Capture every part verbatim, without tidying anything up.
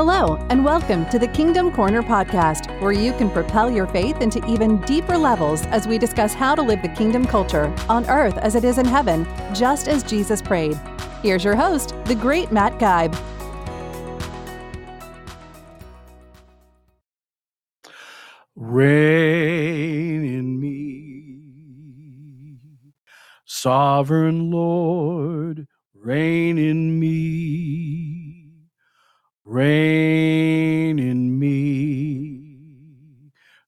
Hello, and welcome to the Kingdom Corner Podcast, where you can propel your faith into even deeper levels as we discuss how to live the kingdom culture on earth as it is in heaven, just as Jesus prayed. Here's your host, the great Matt Geib. Reign in me, sovereign Lord, reign in me. Reign in me,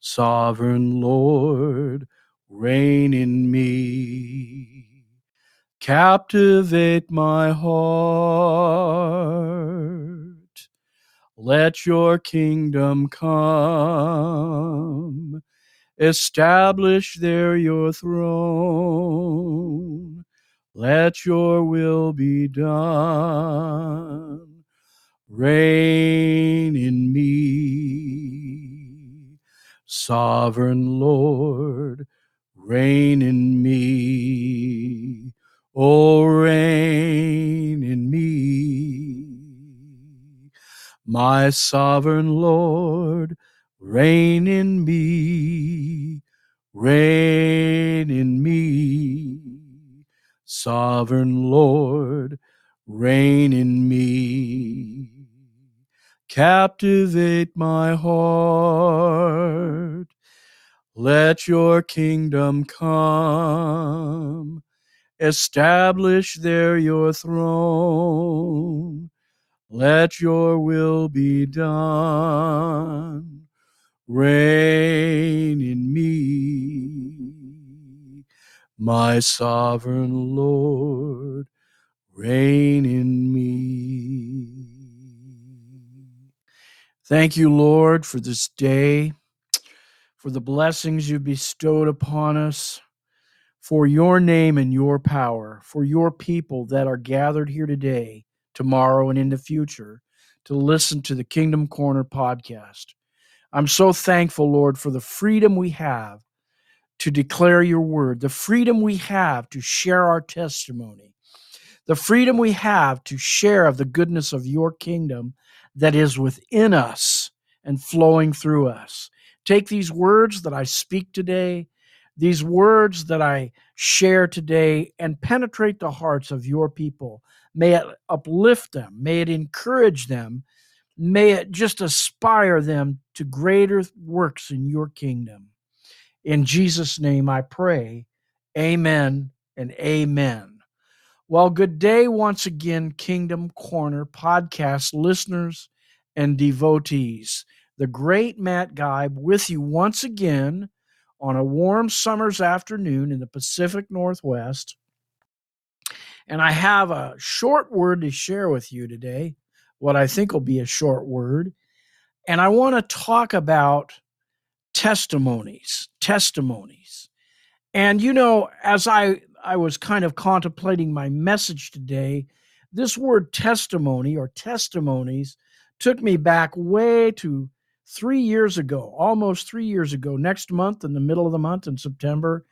sovereign Lord, reign in me. Captivate my heart. Let your kingdom come. Establish there your throne. Let your will be done. Reign in me, sovereign Lord, reign in me. Oh, reign in me, my sovereign Lord, reign in me. Reign in me, sovereign Lord, reign in me. Captivate my heart. Let your kingdom come. Establish there your throne. Let your will be done. Reign in me, my sovereign Lord. Reign in me. Thank you, Lord, for this day, for the blessings you bestowed upon us, for your name and your power, for your people that are gathered here today, tomorrow, and in the future to listen to the Kingdom Corner podcast. I'm so thankful, Lord, for the freedom we have to declare your word, the freedom we have to share our testimony, the freedom we have to share of the goodness of your kingdom that is within us and flowing through us. Take these words that I speak today, these words that I share today, and penetrate the hearts of your people. May it uplift them. May it encourage them. May it just aspire them to greater works in your kingdom. In Jesus' name I pray, amen and amen. Well, good day once again, Kingdom Corner podcast listeners and devotees. The great Matt Geib with you once again on a warm summer's afternoon in the Pacific Northwest. And I have a short word to share with you today, what I think will be a short word. And I want to talk about testimonies, testimonies. And, you know, as I... I was kind of contemplating my message today, this word testimony or testimonies took me back way to three years ago, almost three years ago. Next month, in the middle of the month, in September,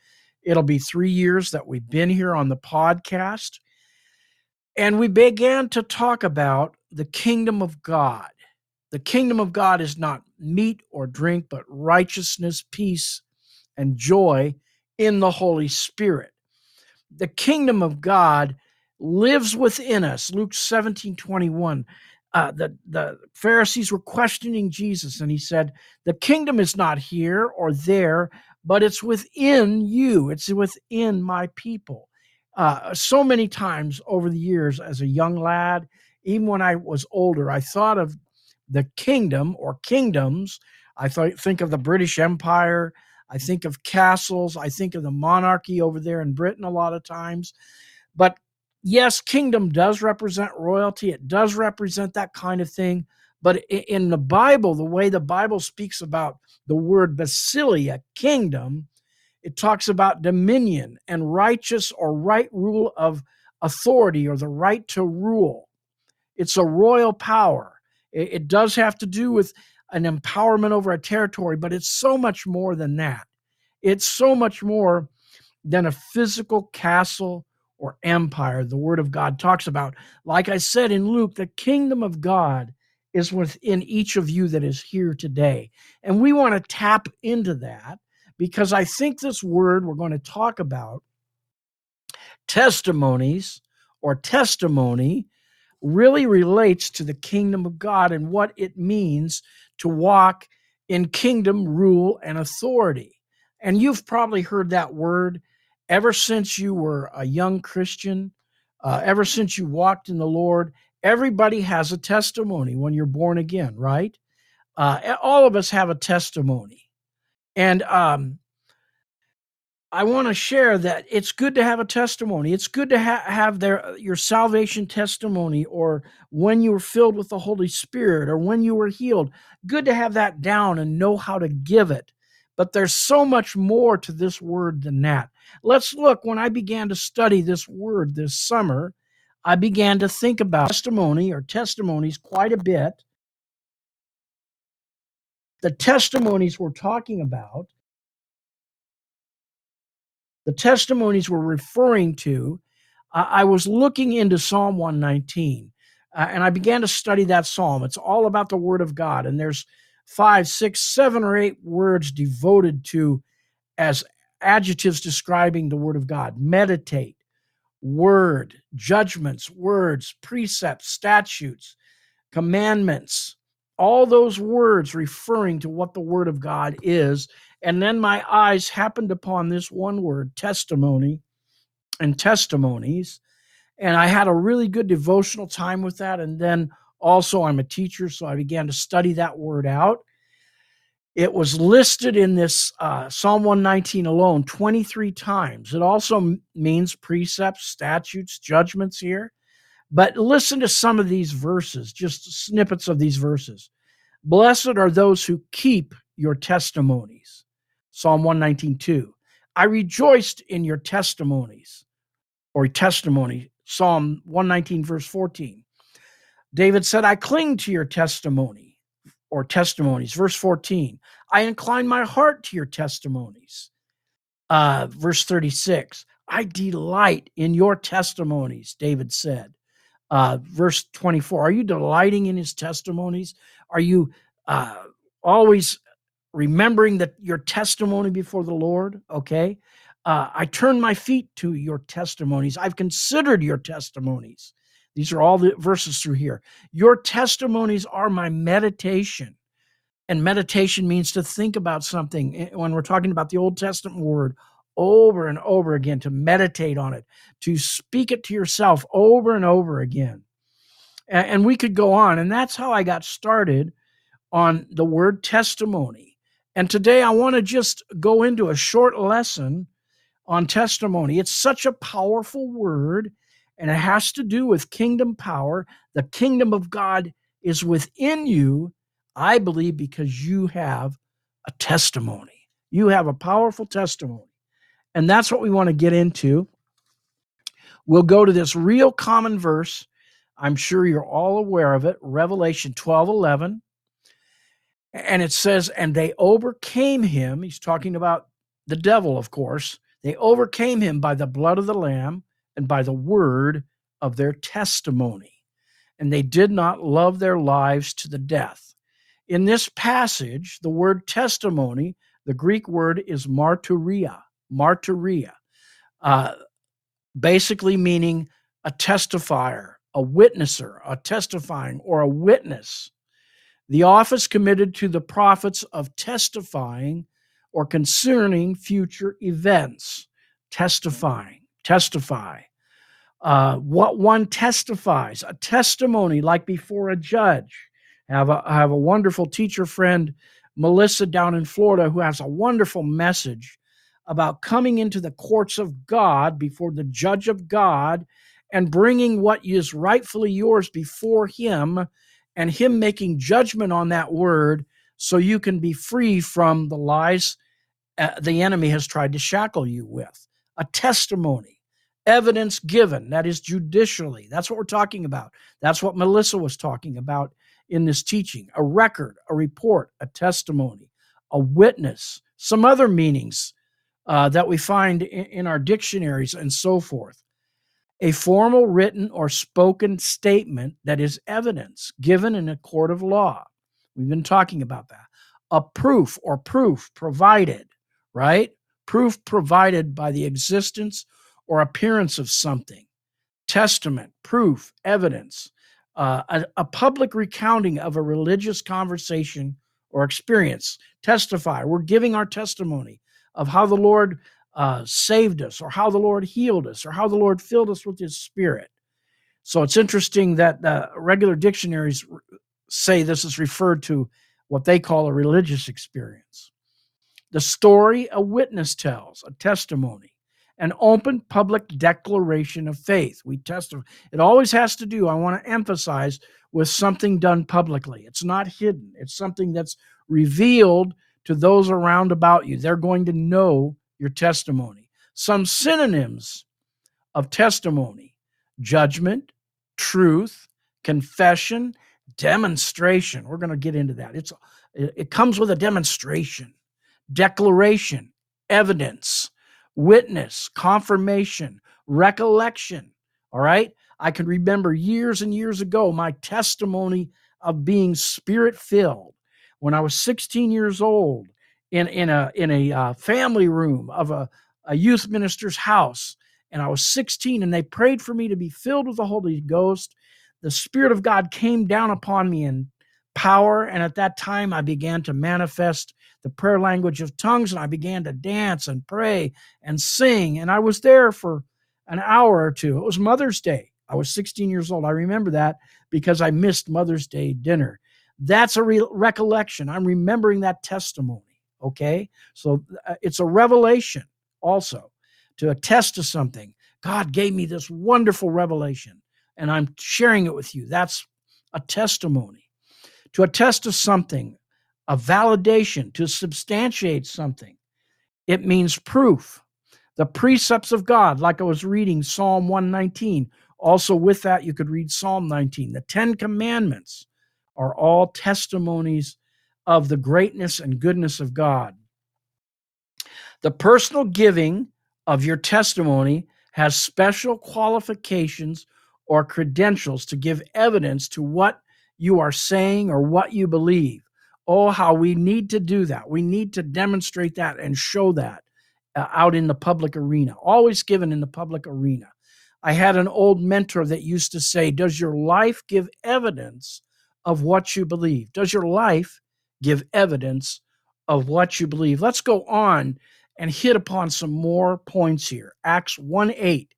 it'll be three years that we've been here on the podcast. And we began to talk about the kingdom of God. The kingdom of God is not meat or drink, but righteousness, peace, and joy in the Holy Spirit. The kingdom of God lives within us. Luke seventeen twenty-one, uh, the, the Pharisees were questioning Jesus, and he said, the kingdom is not here or there, but it's within you. It's within my people. Uh, so many times over the years as a young lad, even when I was older, I thought of the kingdom or kingdoms. I th- think of the British Empire, I think of castles. I think of the monarchy over there in Britain a lot of times. But yes, kingdom does represent royalty. It does represent that kind of thing. But in the Bible, the way the Bible speaks about the word basileia, kingdom, it talks about dominion and righteous or right rule of authority or the right to rule. It's a royal power. It does have to do with an empowerment over a territory, but it's so much more than that. It's so much more than a physical castle or empire. The Word of God talks about, like I said in Luke, the kingdom of God is within each of you that is here today. And we want to tap into that because I think this word we're going to talk about, testimonies or testimony, really relates to the kingdom of God and what it means to walk in kingdom rule and authority. And you've probably heard that word ever since you were a young Christian, uh, ever since you walked in the Lord. Everybody has a testimony when you're born again, right? Uh, all of us have a testimony. And um, I want to share that it's good to have a testimony. It's good to ha- have their, your salvation testimony, or when you were filled with the Holy Spirit, or when you were healed. Good to have that down and know how to give it. But there's so much more to this word than that. Let's look. When I began to study this word this summer, I began to think about testimony or testimonies quite a bit. The testimonies we're talking about, the testimonies we're referring to, uh, I was looking into Psalm one nineteen, uh, and I began to study that psalm. It's all about the Word of God, and there's five, six, seven, or eight words devoted to as adjectives describing the Word of God. Meditate. Word, judgments, words, precepts, statutes, commandments, all those words referring to what the Word of God is. And then my eyes happened upon this one word, testimony, and testimonies. And I had a really good devotional time with that. And then also I'm a teacher, so I began to study that word out. It was listed in this uh, Psalm one nineteen alone twenty-three times. It also m- means precepts, statutes, judgments here. But listen to some of these verses, just snippets of these verses. Blessed are those who keep your testimonies. Psalm one nineteen two. I rejoiced in your testimonies, or testimony. Psalm one nineteen, verse fourteen. David said, I cling to your testimony. Or testimonies. Verse fourteen, I incline my heart to your testimonies. Uh, verse thirty-six, I delight in your testimonies, David said. Uh, verse twenty-four, are you delighting in his testimonies? Are you uh, always remembering that your testimony before the Lord? Okay. Uh, I turn my feet to your testimonies. I've considered your testimonies. These are all the verses through here. Your testimonies are my meditation. And meditation means to think about something. When we're talking about the Old Testament word, over and over again, to meditate on it, to speak it to yourself over and over again. And we could go on. And that's how I got started on the word testimony. And today I want to just go into a short lesson on testimony. It's such a powerful word. And it has to do with kingdom power. The kingdom of God is within you, I believe, because you have a testimony. You have a powerful testimony. And that's what we want to get into. We'll go to this real common verse. I'm sure you're all aware of it, Revelation twelve eleven. And it says, and they overcame him. He's talking about the devil, of course. They overcame him by the blood of the Lamb and by the word of their testimony. And they did not love their lives to the death. In this passage, the word testimony, the Greek word is marturia, marturia, uh, basically meaning a testifier, a witnesser, a testifying, or a witness. The office committed to the prophets of testifying or concerning future events, testifying, testify. Uh, what one testifies, a testimony like before a judge. I have a, I have a wonderful teacher friend, Melissa, down in Florida, who has a wonderful message about coming into the courts of God before the judge of God and bringing what is rightfully yours before him and him making judgment on that word so you can be free from the lies uh, the enemy has tried to shackle you with. A testimony. Evidence given, that is judicially. That's what we're talking about. That's what Melissa was talking about in this teaching. A record, a report, a testimony, a witness, some other meanings uh, that we find in, in our dictionaries and so forth. a formal written or spoken statement that is evidence given in a court of law. We've been talking about that. A proof or proof provided, right? Proof provided by the existence or appearance of something. Testament, proof, evidence, uh, a, a public recounting of a religious conversation or experience. Testify. We're giving our testimony of how the Lord uh, saved us, or how the Lord healed us, or how the Lord filled us with His Spirit. So it's interesting that uh, regular dictionaries r- say this is referred to what they call a religious experience. The story a witness tells, a testimony, an open public declaration of faith. We testify. It always has to do, I want to emphasize, with something done publicly. It's not hidden. It's something that's revealed to those around about you. They're going to know your testimony. Some synonyms of testimony: judgment, truth, confession, demonstration. We're going to get into that. It's it comes with a demonstration. Declaration, evidence, witness, confirmation, recollection. All right? I can remember years and years ago my testimony of being Spirit-filled when I was sixteen years old in, in a, in a uh, family room of a, a youth minister's house. And I was sixteen, and they prayed for me to be filled with the Holy Ghost. The Spirit of God came down upon me in power, and at that time I began to manifest the prayer language of tongues, and I began to dance and pray and sing, and I was there for an hour or two. It was Mother's Day. I was sixteen years old. I remember that because I missed Mother's Day dinner. That's a re- recollection. I'm remembering that testimony, okay? So uh, it's a revelation also to attest to something. God gave me this wonderful revelation, and I'm sharing it with you. That's a testimony. To attest to something, a validation, to substantiate something. It means proof. The precepts of God, like I was reading Psalm one nineteen. Also with that, you could read Psalm nineteen. The Ten Commandments are all testimonies of the greatness and goodness of God. The personal giving of your testimony has special qualifications or credentials to give evidence to what you are saying or what you believe. Oh, how we need to do that. We need to demonstrate that and show that uh, out in the public arena, always given in the public arena. I had an old mentor that used to say, does your life give evidence of what you believe? Does your life give evidence of what you believe? Let's go on and hit upon some more points here. Acts one eight,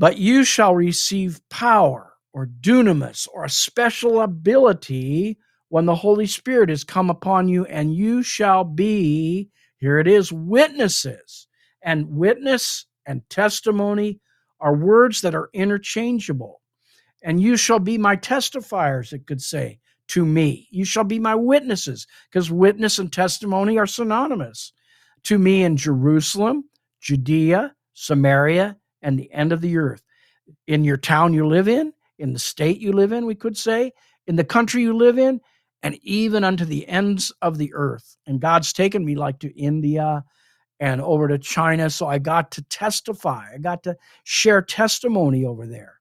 but you shall receive power, or dunamis, or a special ability when the Holy Spirit has come upon you, and you shall be, here it is, witnesses. And witness and testimony are words that are interchangeable. And you shall be my testifiers, it could say, to me. You shall be my witnesses, because witness and testimony are synonymous. To me in Jerusalem, Judea, Samaria, and the end of the earth. In your town you live in, in the state you live in, we could say, in the country you live in, and even unto the ends of the earth. And God's taken me like to India and over to China, so I got to testify. I got to share testimony over there.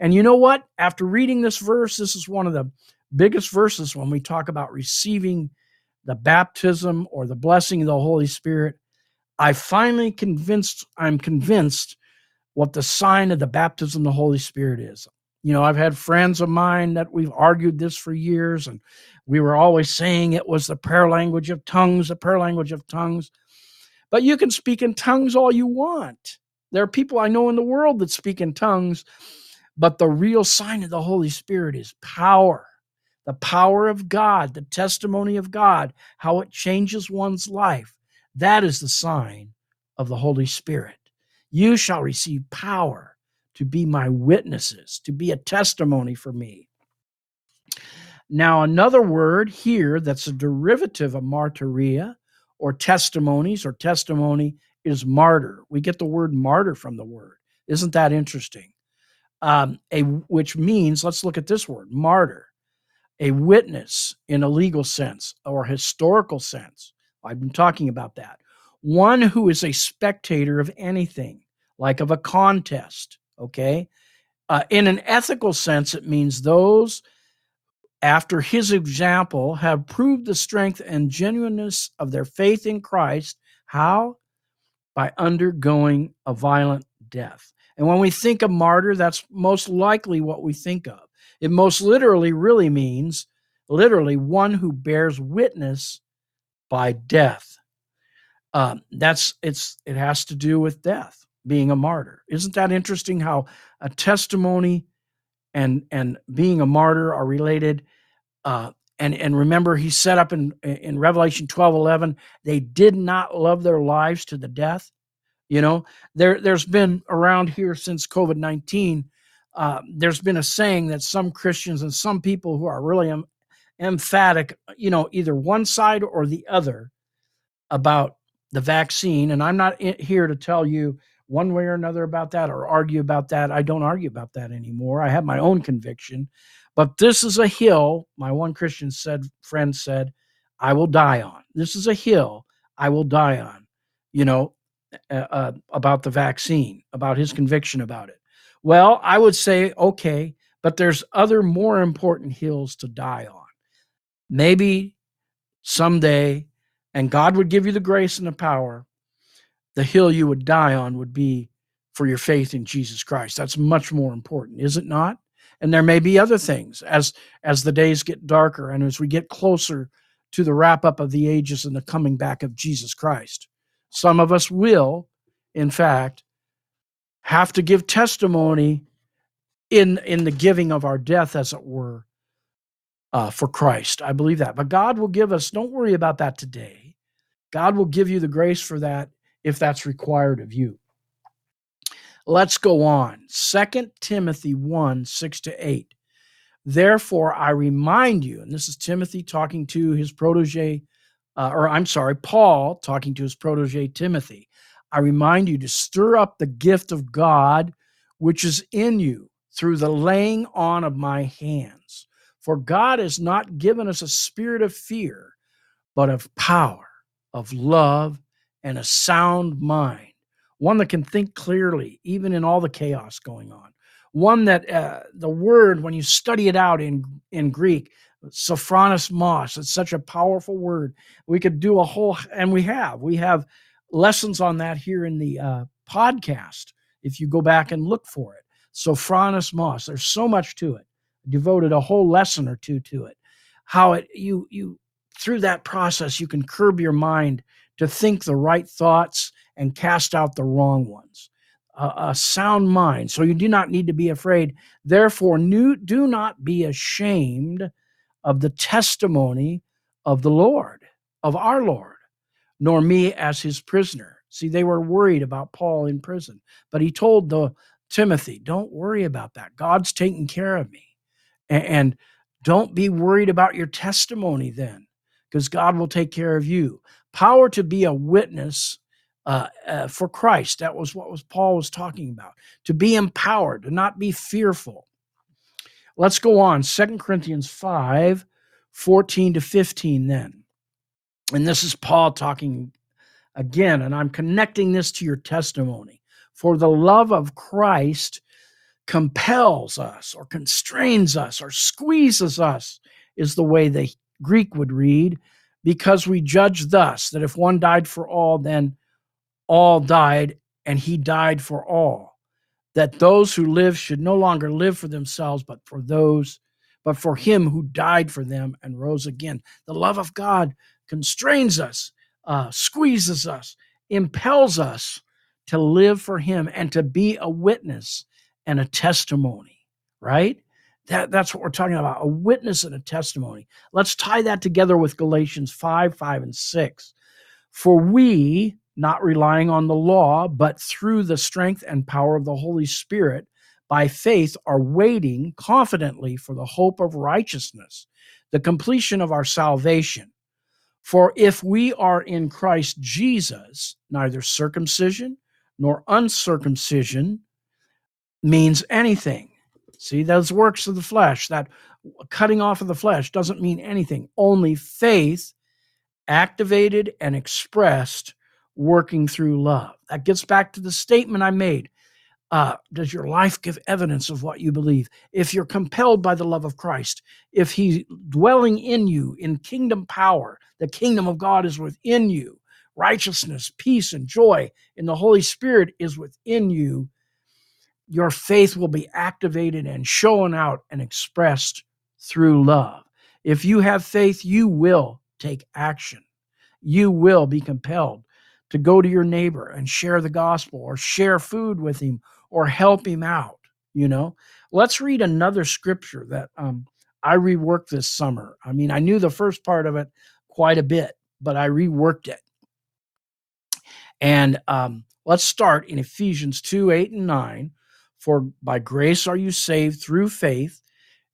And you know what? After reading this verse, this is one of the biggest verses when we talk about receiving the baptism or the blessing of the Holy Spirit. I finally convinced, I'm convinced what the sign of the baptism of the Holy Spirit is. You know, I've had friends of mine that we've argued this for years, and we were always saying it was the prayer language of tongues, the prayer language of tongues. But you can speak in tongues all you want. There are people I know in the world that speak in tongues, but the real sign of the Holy Spirit is power, the power of God, the testimony of God, how it changes one's life. That is the sign of the Holy Spirit. You shall receive power to be my witnesses, to be a testimony for me. Now, another word here that's a derivative of marturia, or testimonies, or testimony, is martyr. We get the word martyr from the word. Isn't that interesting? Um, a, which means, let's look at this word, martyr, a witness in a legal sense or historical sense. I've been talking about that. One who is a spectator of anything, like of a contest, okay? Uh, in an ethical sense, it means those, after his example, have proved the strength and genuineness of their faith in Christ. How? By undergoing a violent death. And when we think of martyr, that's most likely what we think of. It most literally really means, literally, one who bears witness by death. Um, that's it's. It has to do with death, being a martyr. Isn't that interesting how a testimony and and being a martyr are related? Uh, and, and remember, he set up in, in Revelation twelve eleven, they did not love their lives to the death. You know, there, there's been around here since covid nineteen, uh, there's been a saying that some Christians and some people who are really em- emphatic, you know, either one side or the other about the vaccine. And I'm not in, here to tell you one way or another about that or argue about that. I don't argue about that anymore. I have my own conviction. But this is a hill, my one Christian said, friend said, I will die on. This is a hill I will die on, you know. Uh, about the vaccine, about his conviction about it. Well, I would say, okay, but there's other more important hills to die on. Maybe someday, and God would give you the grace and the power, the hill you would die on would be for your faith in Jesus Christ. That's much more important, is it not? And there may be other things as, as the days get darker and as we get closer to the wrap-up of the ages and the coming back of Jesus Christ. Some of us will, in fact, have to give testimony in, in the giving of our death, as it were, uh, for Christ. I believe that. But God will give us, don't worry about that today. God will give you the grace for that if that's required of you. Let's go on. Second Timothy one, six to eight. Therefore, I remind you, and this is Timothy talking to his protege, Uh, or I'm sorry, Paul talking to his protege Timothy. I remind you to stir up the gift of God which is in you through the laying on of my hands. For God has not given us a spirit of fear, but of power, of love, and a sound mind. One that can think clearly, even in all the chaos going on. One that uh, the word, when you study it out in, in Greek, sophronismos. It's such a powerful word. We could do a whole, and we have. We have lessons on that here in the uh, podcast, if you go back and look for it. Sophronismos. There's so much to it. Devoted a whole lesson or two to it. How it you you through that process, you can curb your mind to think the right thoughts and cast out the wrong ones. Uh, a sound mind. So you do not need to be afraid. Therefore, new, do not be ashamed of the testimony of the Lord, of our Lord, nor me as his prisoner. See, they were worried about Paul in prison, but he told the Timothy, don't worry about that. God's taking care of me. And don't be worried about your testimony then, because God will take care of you. Power to be a witness uh, uh, for Christ. That was what was Paul was talking about. To be empowered, to not be fearful. Let's go on, Second Corinthians five, fourteen to fifteen then. And this is Paul talking again, and I'm connecting this to your testimony. For the love of Christ compels us or constrains us or squeezes us is the way the Greek would read, because we judge thus, that if one died for all, then all died, and he died for all. That those who live should no longer live for themselves, but for those, but for him who died for them and rose again. The love of God constrains us, uh, squeezes us, impels us to live for him and to be a witness and a testimony, right? That, that's what we're talking about, a witness and a testimony. Let's tie that together with Galatians five, five, and six. For we... not relying on the law, but through the strength and power of the Holy Spirit, by faith are waiting confidently for the hope of righteousness, the completion of our salvation. For if we are in Christ Jesus, neither circumcision nor uncircumcision means anything. See, those works of the flesh, that cutting off of the flesh doesn't mean anything. Only faith activated and expressed working through love. That gets back to the statement I made. Uh, does your life give evidence of what you believe? If you're compelled by the love of Christ, if he's dwelling in you in kingdom power, the kingdom of God is within you. Righteousness, peace, and joy in the Holy Spirit is within you. Your faith will be activated and shown out and expressed through love. If you have faith, you will take action. You will be compelled to go to your neighbor and share the gospel or share food with him or help him out, you know. Let's read another scripture that um, I reworked this summer. I mean, I knew the first part of it quite a bit, but I reworked it. And um, let's start in Ephesians two, eight, and nine. For by grace are you saved through faith.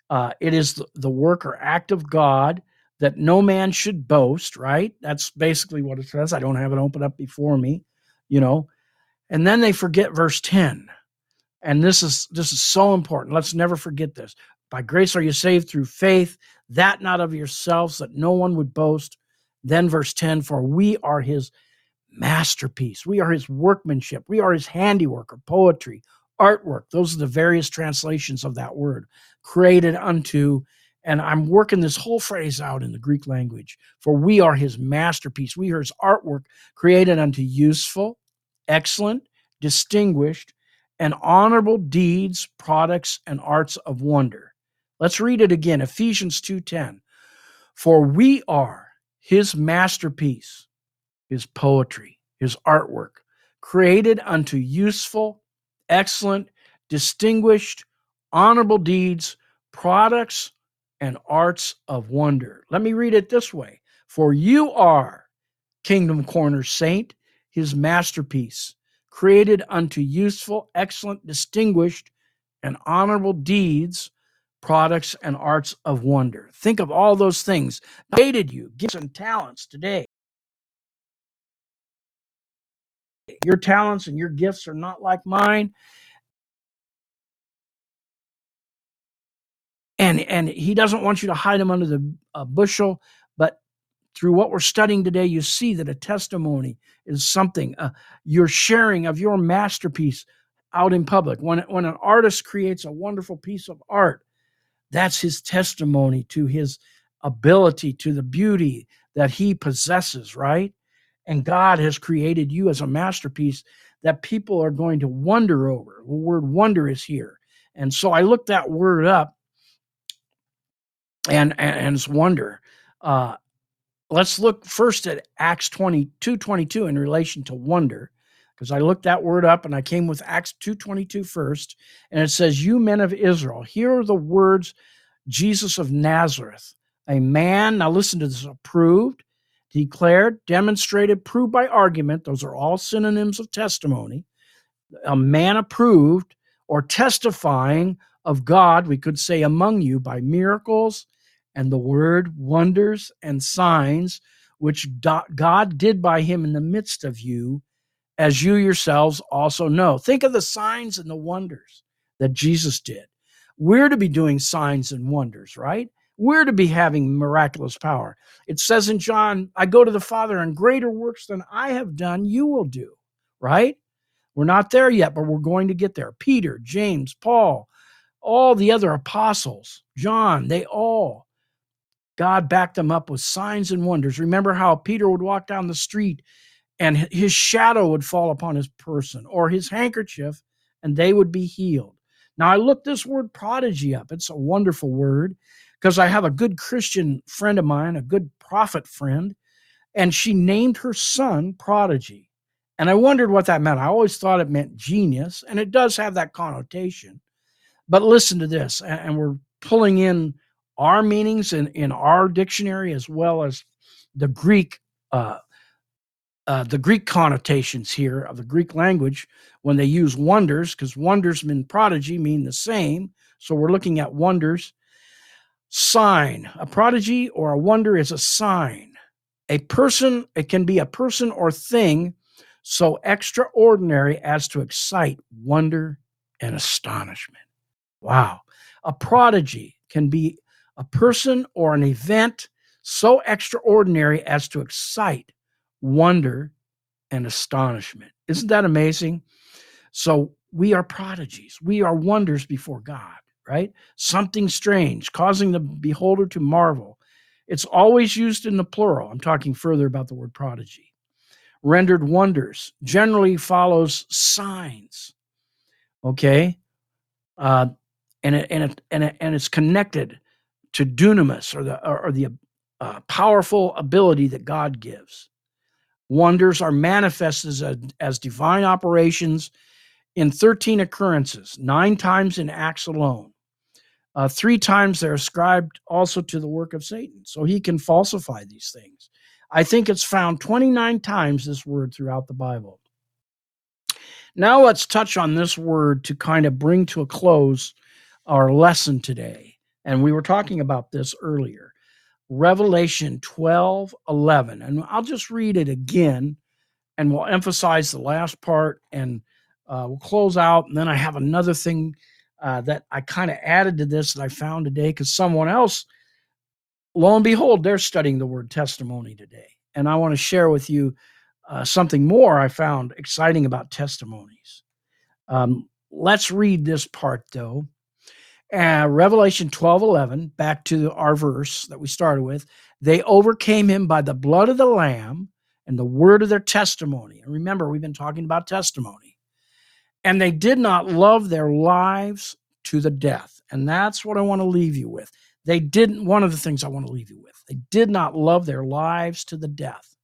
Uh, it is the, the work or act of God, that no man should boast, right? That's basically what it says. I don't have it open up before me, you know. And then they forget verse ten. And this is this is so important. Let's never forget this. By grace are you saved through faith, that not of yourselves, that no one would boast. Then verse ten, for we are his masterpiece. We are his workmanship. We are his handiwork, or poetry, artwork. Those are the various translations of that word, created unto. And I'm working this whole phrase out in the Greek language. For we are his masterpiece. We are his artwork, created unto useful, excellent, distinguished, and honorable deeds, products, and arts of wonder. Let's read it again, Ephesians two ten. For we are his masterpiece, his poetry, his artwork, created unto useful, excellent, distinguished, honorable deeds, products, and arts of wonder. Let me read it this way. For you are Kingdom Corner Saint, his masterpiece, created unto useful, excellent, distinguished, and honorable deeds, products, and arts of wonder. Think of all those things. Created you, gifts and talents today. Your talents and your gifts are not like mine. And and he doesn't want you to hide them under the uh, bushel, but through what we're studying today, you see that a testimony is something, uh, your sharing of your masterpiece out in public. When, when an artist creates a wonderful piece of art, that's his testimony to his ability, to the beauty that he possesses, right? And God has created you as a masterpiece that people are going to wonder over. The word wonder is here. And so I looked that word up. And, and and it's wonder. Uh, let's look first at Acts twenty-two twenty-two in relation to wonder, because I looked that word up and I came with Acts two twenty-two first, and it says, "You men of Israel, hear are the words Jesus of Nazareth, a man." Now listen to this: approved, declared, demonstrated, proved by argument. Those are all synonyms of testimony. A man approved or testifying of God, we could say, among you by miracles and the word, wonders and signs, which God did by him in the midst of you, as you yourselves also know. Think of the signs and the wonders that Jesus did. We're to be doing signs and wonders, right? We're to be having miraculous power. It says in John, I go to the Father, and greater works than I have done you will do, right? We're not there yet, but we're going to get there. Peter, James, Paul, all the other apostles, John, they all, God backed them up with signs and wonders. Remember how Peter would walk down the street and his shadow would fall upon his person or his handkerchief, and they would be healed. Now, I looked this word prodigy up. It's a wonderful word, because I have a good Christian friend of mine, a good prophet friend, and she named her son Prodigy. And I wondered what that meant. I always thought it meant genius, and it does have that connotation. But listen to this, and we're pulling in our meanings in, in our dictionary as well as the Greek uh, uh, the Greek connotations here of the Greek language when they use wonders, because wonders and prodigy mean the same. So we're looking at wonders. Sign. A prodigy or a wonder is a sign. A person, it can be a person or thing so extraordinary as to excite wonder and astonishment. Wow. A prodigy can be a person or an event so extraordinary as to excite wonder and astonishment. Isn't that amazing? So we are prodigies. We are wonders before God, right? Something strange, causing the beholder to marvel. It's always used in the plural. I'm talking further about the word prodigy. Rendered wonders generally follows signs, okay? Uh, and, it, and, it, and, it, and it's connected to dunamis, or the, or, or the uh, powerful ability that God gives. Wonders are manifested as, as divine operations in thirteen occurrences, nine times in Acts alone. Uh, three times they're ascribed also to the work of Satan, so he can falsify these things. I think it's found twenty-nine times, this word, throughout the Bible. Now let's touch on this word to kind of bring to a close our lesson today. And we were talking about this earlier. Revelation twelve eleven. And I'll just read it again, and we'll emphasize the last part, and uh, we'll close out. And then I have another thing uh, that I kind of added to this that I found today, because someone else, lo and behold, they're studying the word testimony today. And I want to share with you uh, something more I found exciting about testimonies. Um, let's read this part, though. Uh, Revelation twelve eleven, back to our verse that we started with. They overcame him by the blood of the Lamb and the word of their testimony. And remember, we've been talking about testimony. And they did not love their lives to the death. And that's what I want to leave you with. They didn't, one of the things I want to leave you with, they did not love their lives to the death.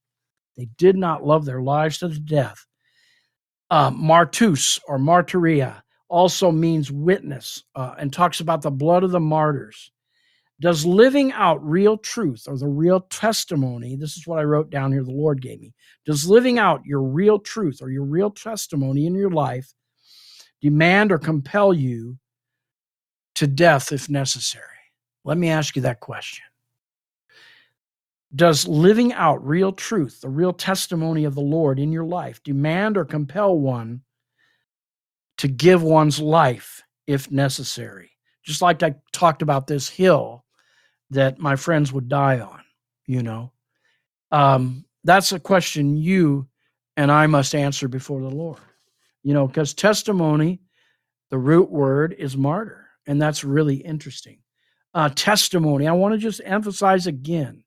They did not love their lives to the death. Uh, martus or marturia also means witness, uh, and talks about the blood of the martyrs. Does living out real truth or the real testimony, this is what I wrote down here, the Lord gave me, does living out your real truth or your real testimony in your life demand or compel you to death if necessary? Let me ask you that question. Does living out real truth, the real testimony of the Lord in your life, demand or compel one to give one's life if necessary? Just like I talked about this hill that my friends would die on, you know. Um, that's a question you and I must answer before the Lord, you know, because testimony, the root word is martyr, and that's really interesting. Uh, testimony, I want to just emphasize again,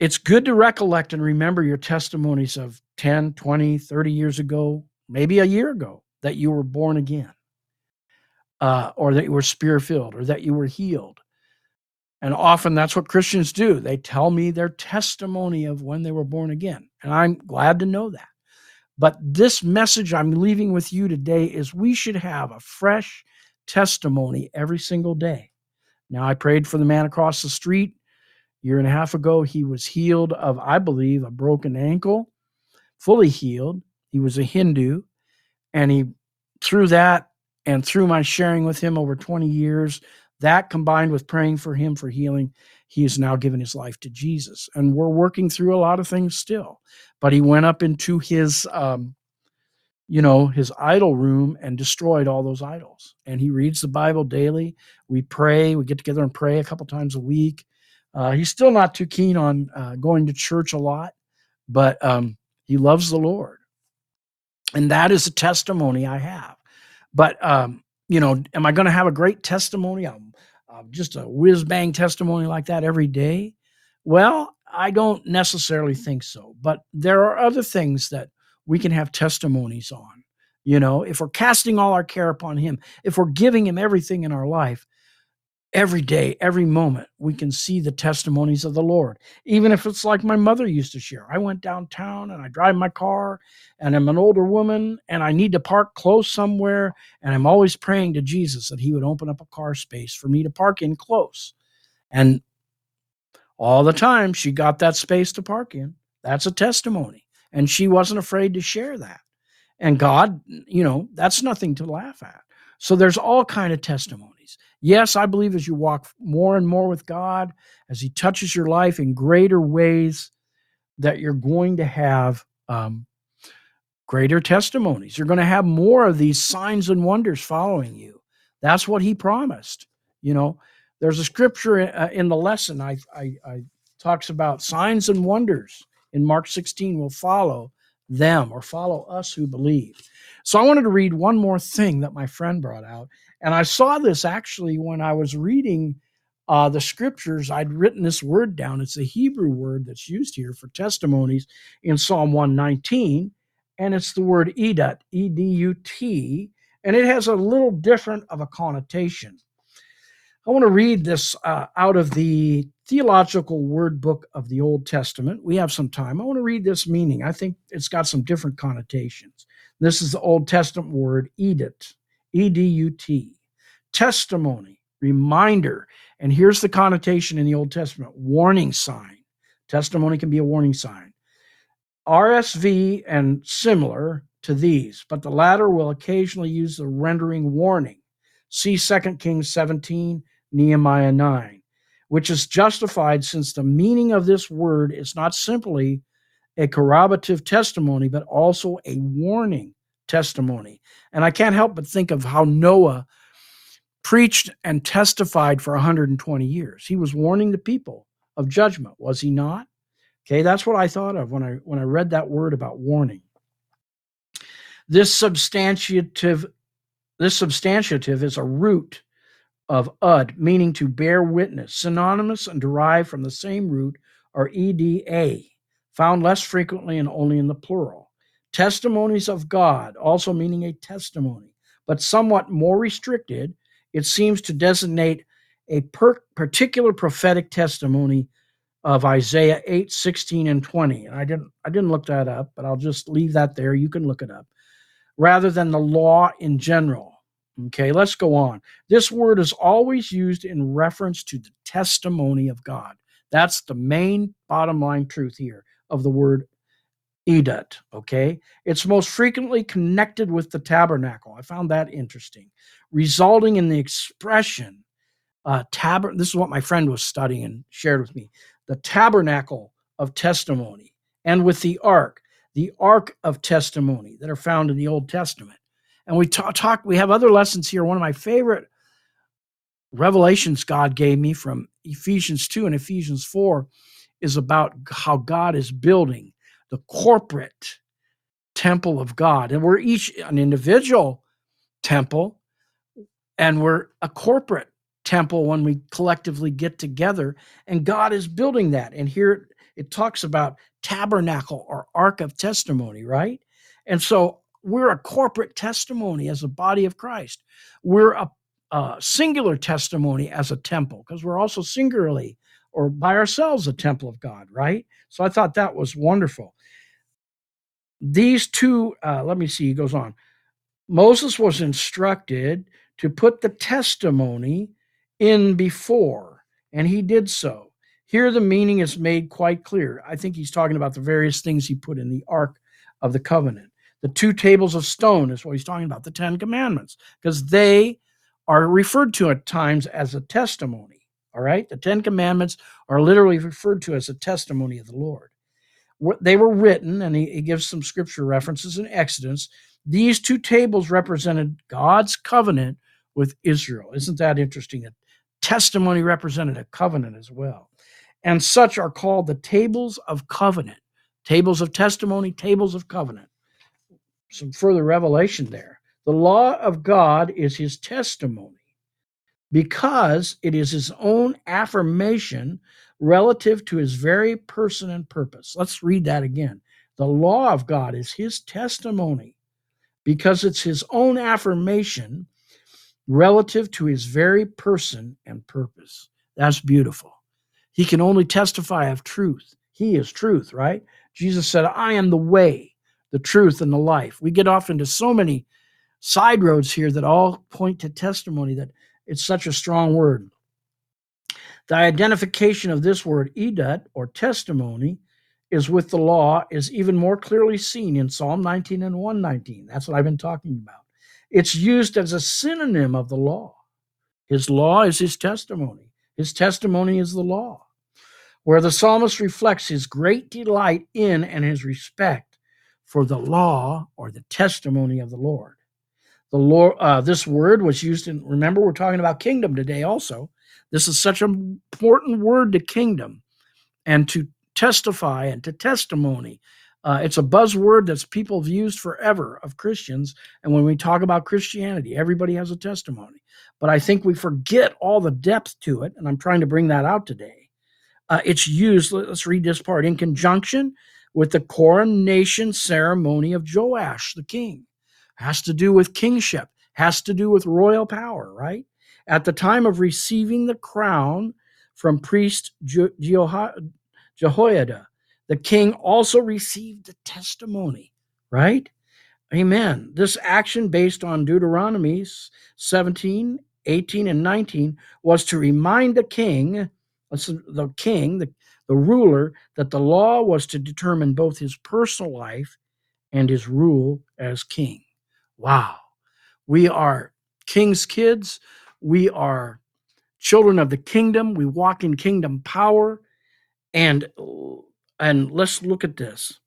it's good to recollect and remember your testimonies of ten, twenty, thirty years ago, maybe a year ago, that you were born again, uh, or that you were spirit-filled, or that you were healed. And often that's what Christians do. They tell me their testimony of when they were born again, and I'm glad to know that. But this message I'm leaving with you today is we should have a fresh testimony every single day. Now, I prayed for the man across the street a year and a half ago. He was healed of, I believe, a broken ankle, fully healed. He was a Hindu, and he, through that and through my sharing with him over twenty years, that combined with praying for him for healing, he has now given his life to Jesus. And we're working through a lot of things still. But he went up into his, um, you know, his idol room and destroyed all those idols. And he reads the Bible daily. We pray. We get together and pray a couple times a week. Uh, he's still not too keen on uh, going to church a lot, but um, he loves the Lord. And that is a testimony I have. But, um, you know, am I going to have a great testimony? I'm, I'm just a whiz-bang testimony like that every day? Well, I don't necessarily think so. But there are other things that we can have testimonies on. You know, if we're casting all our care upon him, if we're giving him everything in our life, every day, every moment, we can see the testimonies of the Lord. Even if it's like my mother used to share. I went downtown and I drive my car, and I'm an older woman, and I need to park close somewhere, and I'm always praying to Jesus that he would open up a car space for me to park in close. And all the time, she got that space to park in. That's a testimony. And she wasn't afraid to share that. And God, you know, that's nothing to laugh at. So there's all kind of testimonies. Yes, I believe as you walk more and more with God, as he touches your life in greater ways, that you're going to have um, greater testimonies. You're going to have more of these signs and wonders following you. That's what he promised. You know, there's a scripture in, uh, in the lesson I, I, I talks about signs and wonders in Mark sixteen will follow them or follow us who believe. So I wanted to read one more thing that my friend brought out. And I saw this actually when I was reading uh, the scriptures. I'd written this word down. It's a Hebrew word that's used here for testimonies in Psalm one nineteen. And it's the word edut, E D U T. And it has a little different of a connotation. I want to read this uh, out of the Theological Word Book of the Old Testament. We have some time. I want to read this meaning. I think it's got some different connotations. This is the Old Testament word edut, E D U T, testimony, reminder. And here's the connotation in the Old Testament, warning sign. Testimony can be a warning sign. R S V and similar to these, but the latter will occasionally use the rendering warning. See Second Kings seventeen, Nehemiah nine, which is justified since the meaning of this word is not simply a corroborative testimony, but also a warning testimony. And I can't help but think of how Noah preached and testified for one hundred twenty years. He was warning the people of judgment, was he not? Okay, that's what I thought of when I when I read that word about warning. This substantive This substantive is a root of ud, meaning to bear witness, synonymous and derived from the same root, or eda, found less frequently and only in the plural. Testimonies of God, also meaning a testimony, but somewhat more restricted, it seems to designate a per- particular prophetic testimony of Isaiah eight, sixteen, and twenty. And I didn't, I didn't look that up, but I'll just leave that there. You can look it up. Rather than the law in general. Okay, let's go on. This word is always used in reference to the testimony of God. That's the main bottom line truth here of the word edut, okay? It's most frequently connected with the tabernacle. I found that interesting. Resulting in the expression, uh, tab- this is what my friend was studying and shared with me, the tabernacle of testimony, and with the ark, the ark of testimony that are found in the Old Testament. And we talk, talk, we have other lessons here. One of my favorite revelations God gave me from Ephesians two and Ephesians four is about how God is building the corporate temple of God. And we're each an individual temple, and we're a corporate temple when we collectively get together. And God is building that. And here it talks about tabernacle or ark of testimony, right? And so we're a corporate testimony as a body of Christ. We're a, a singular testimony as a temple, because we're also singularly or by ourselves a temple of God, right? So I thought that was wonderful. These two, uh, let me see, he goes on. Moses was instructed to put the testimony in before, and he did so. Here the meaning is made quite clear. I think he's talking about the various things he put in the Ark of the Covenant. The two tables of stone is what he's talking about, the Ten Commandments, because they are referred to at times as a testimony, all right? The Ten Commandments are literally referred to as a testimony of the Lord. They were written, and he gives some scripture references in Exodus. These two tables represented God's covenant with Israel. Isn't that interesting? A testimony represented a covenant as well. And such are called the tables of covenant, tables of testimony, tables of covenant. Some further revelation there. The law of God is his testimony because it is his own affirmation relative to his very person and purpose. Let's read that again. The law of God is his testimony because it's his own affirmation relative to his very person and purpose. That's beautiful. He can only testify of truth. He is truth, right? Jesus said, I am the way, the truth, and the life. We get off into so many side roads here that all point to testimony, that it's such a strong word. The identification of this word, edut, or testimony, is with the law, is even more clearly seen in Psalm nineteen and one nineteen. That's what I've been talking about. It's used as a synonym of the law. His law is his testimony. His testimony is the law, where the psalmist reflects his great delight in and his respect for the law or the testimony of the Lord. The Lord, uh, this word was used in, remember we're talking about kingdom today also. This is such an important word to kingdom and to testify and to testimony. Uh, it's a buzzword that's people have used forever of Christians. And when we talk about Christianity, everybody has a testimony. But I think we forget all the depth to it, and I'm trying to bring that out today. Uh, it's used, let's read this part, in conjunction with the coronation ceremony of Joash, the king. Has to do with kingship, has to do with royal power, right? At the time of receiving the crown from priest Je- Jeho- Jehoiada, the king also received the testimony, right? Amen. This action based on Deuteronomy seventeen, eighteen, and nineteen was to remind the king, the king, the, the ruler, that the law was to determine both his personal life and his rule as king. Wow. We are king's kids. We are children of the kingdom. We walk in kingdom power. And And let's look at this,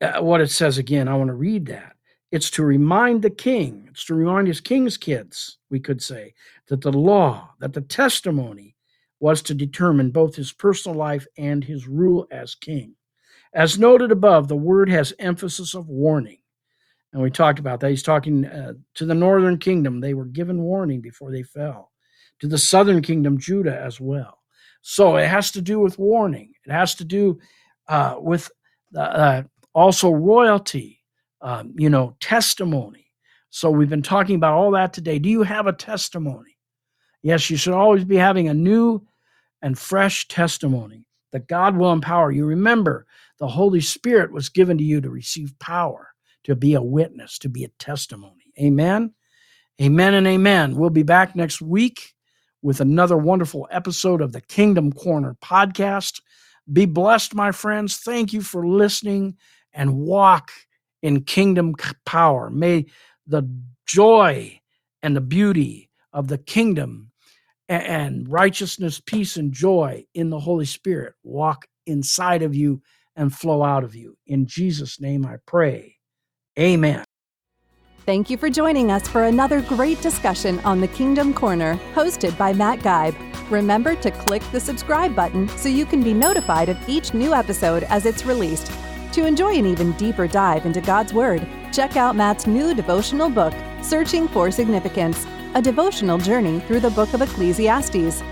uh, what it says again. I want to read that. It's to remind the king, it's to remind his king's kids, we could say, that the law, that the testimony was to determine both his personal life and his rule as king. As noted above, the word has emphasis of warning. And we talked about that. He's talking uh, to the northern kingdom. They were given warning before they fell. To the southern kingdom, Judah, as well. So it has to do with warning. It has to do uh, with uh, uh, also royalty, um, you know, testimony. So we've been talking about all that today. Do you have a testimony? Yes, you should always be having a new and fresh testimony that God will empower you. Remember, the Holy Spirit was given to you to receive power, to be a witness, to be a testimony. Amen? Amen and amen. We'll be back next week with another wonderful episode of the Kingdom Corner Podcast. Be blessed, my friends. Thank you for listening, and walk in kingdom power. May the joy and the beauty of the kingdom and righteousness, peace, and joy in the Holy Spirit walk inside of you and flow out of you. In Jesus' name I pray. Amen. Thank you for joining us for another great discussion on the Kingdom Corner, hosted by Matt Geib. Remember to click the subscribe button so you can be notified of each new episode as it's released. To enjoy an even deeper dive into God's Word, check out Matt's new devotional book, Searching for Significance, a devotional journey through the book of Ecclesiastes.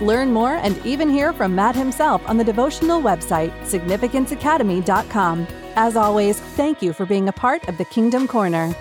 Learn more and even hear from Matt himself on the devotional website, significance academy dot com. As always, thank you for being a part of the Kingdom Corner.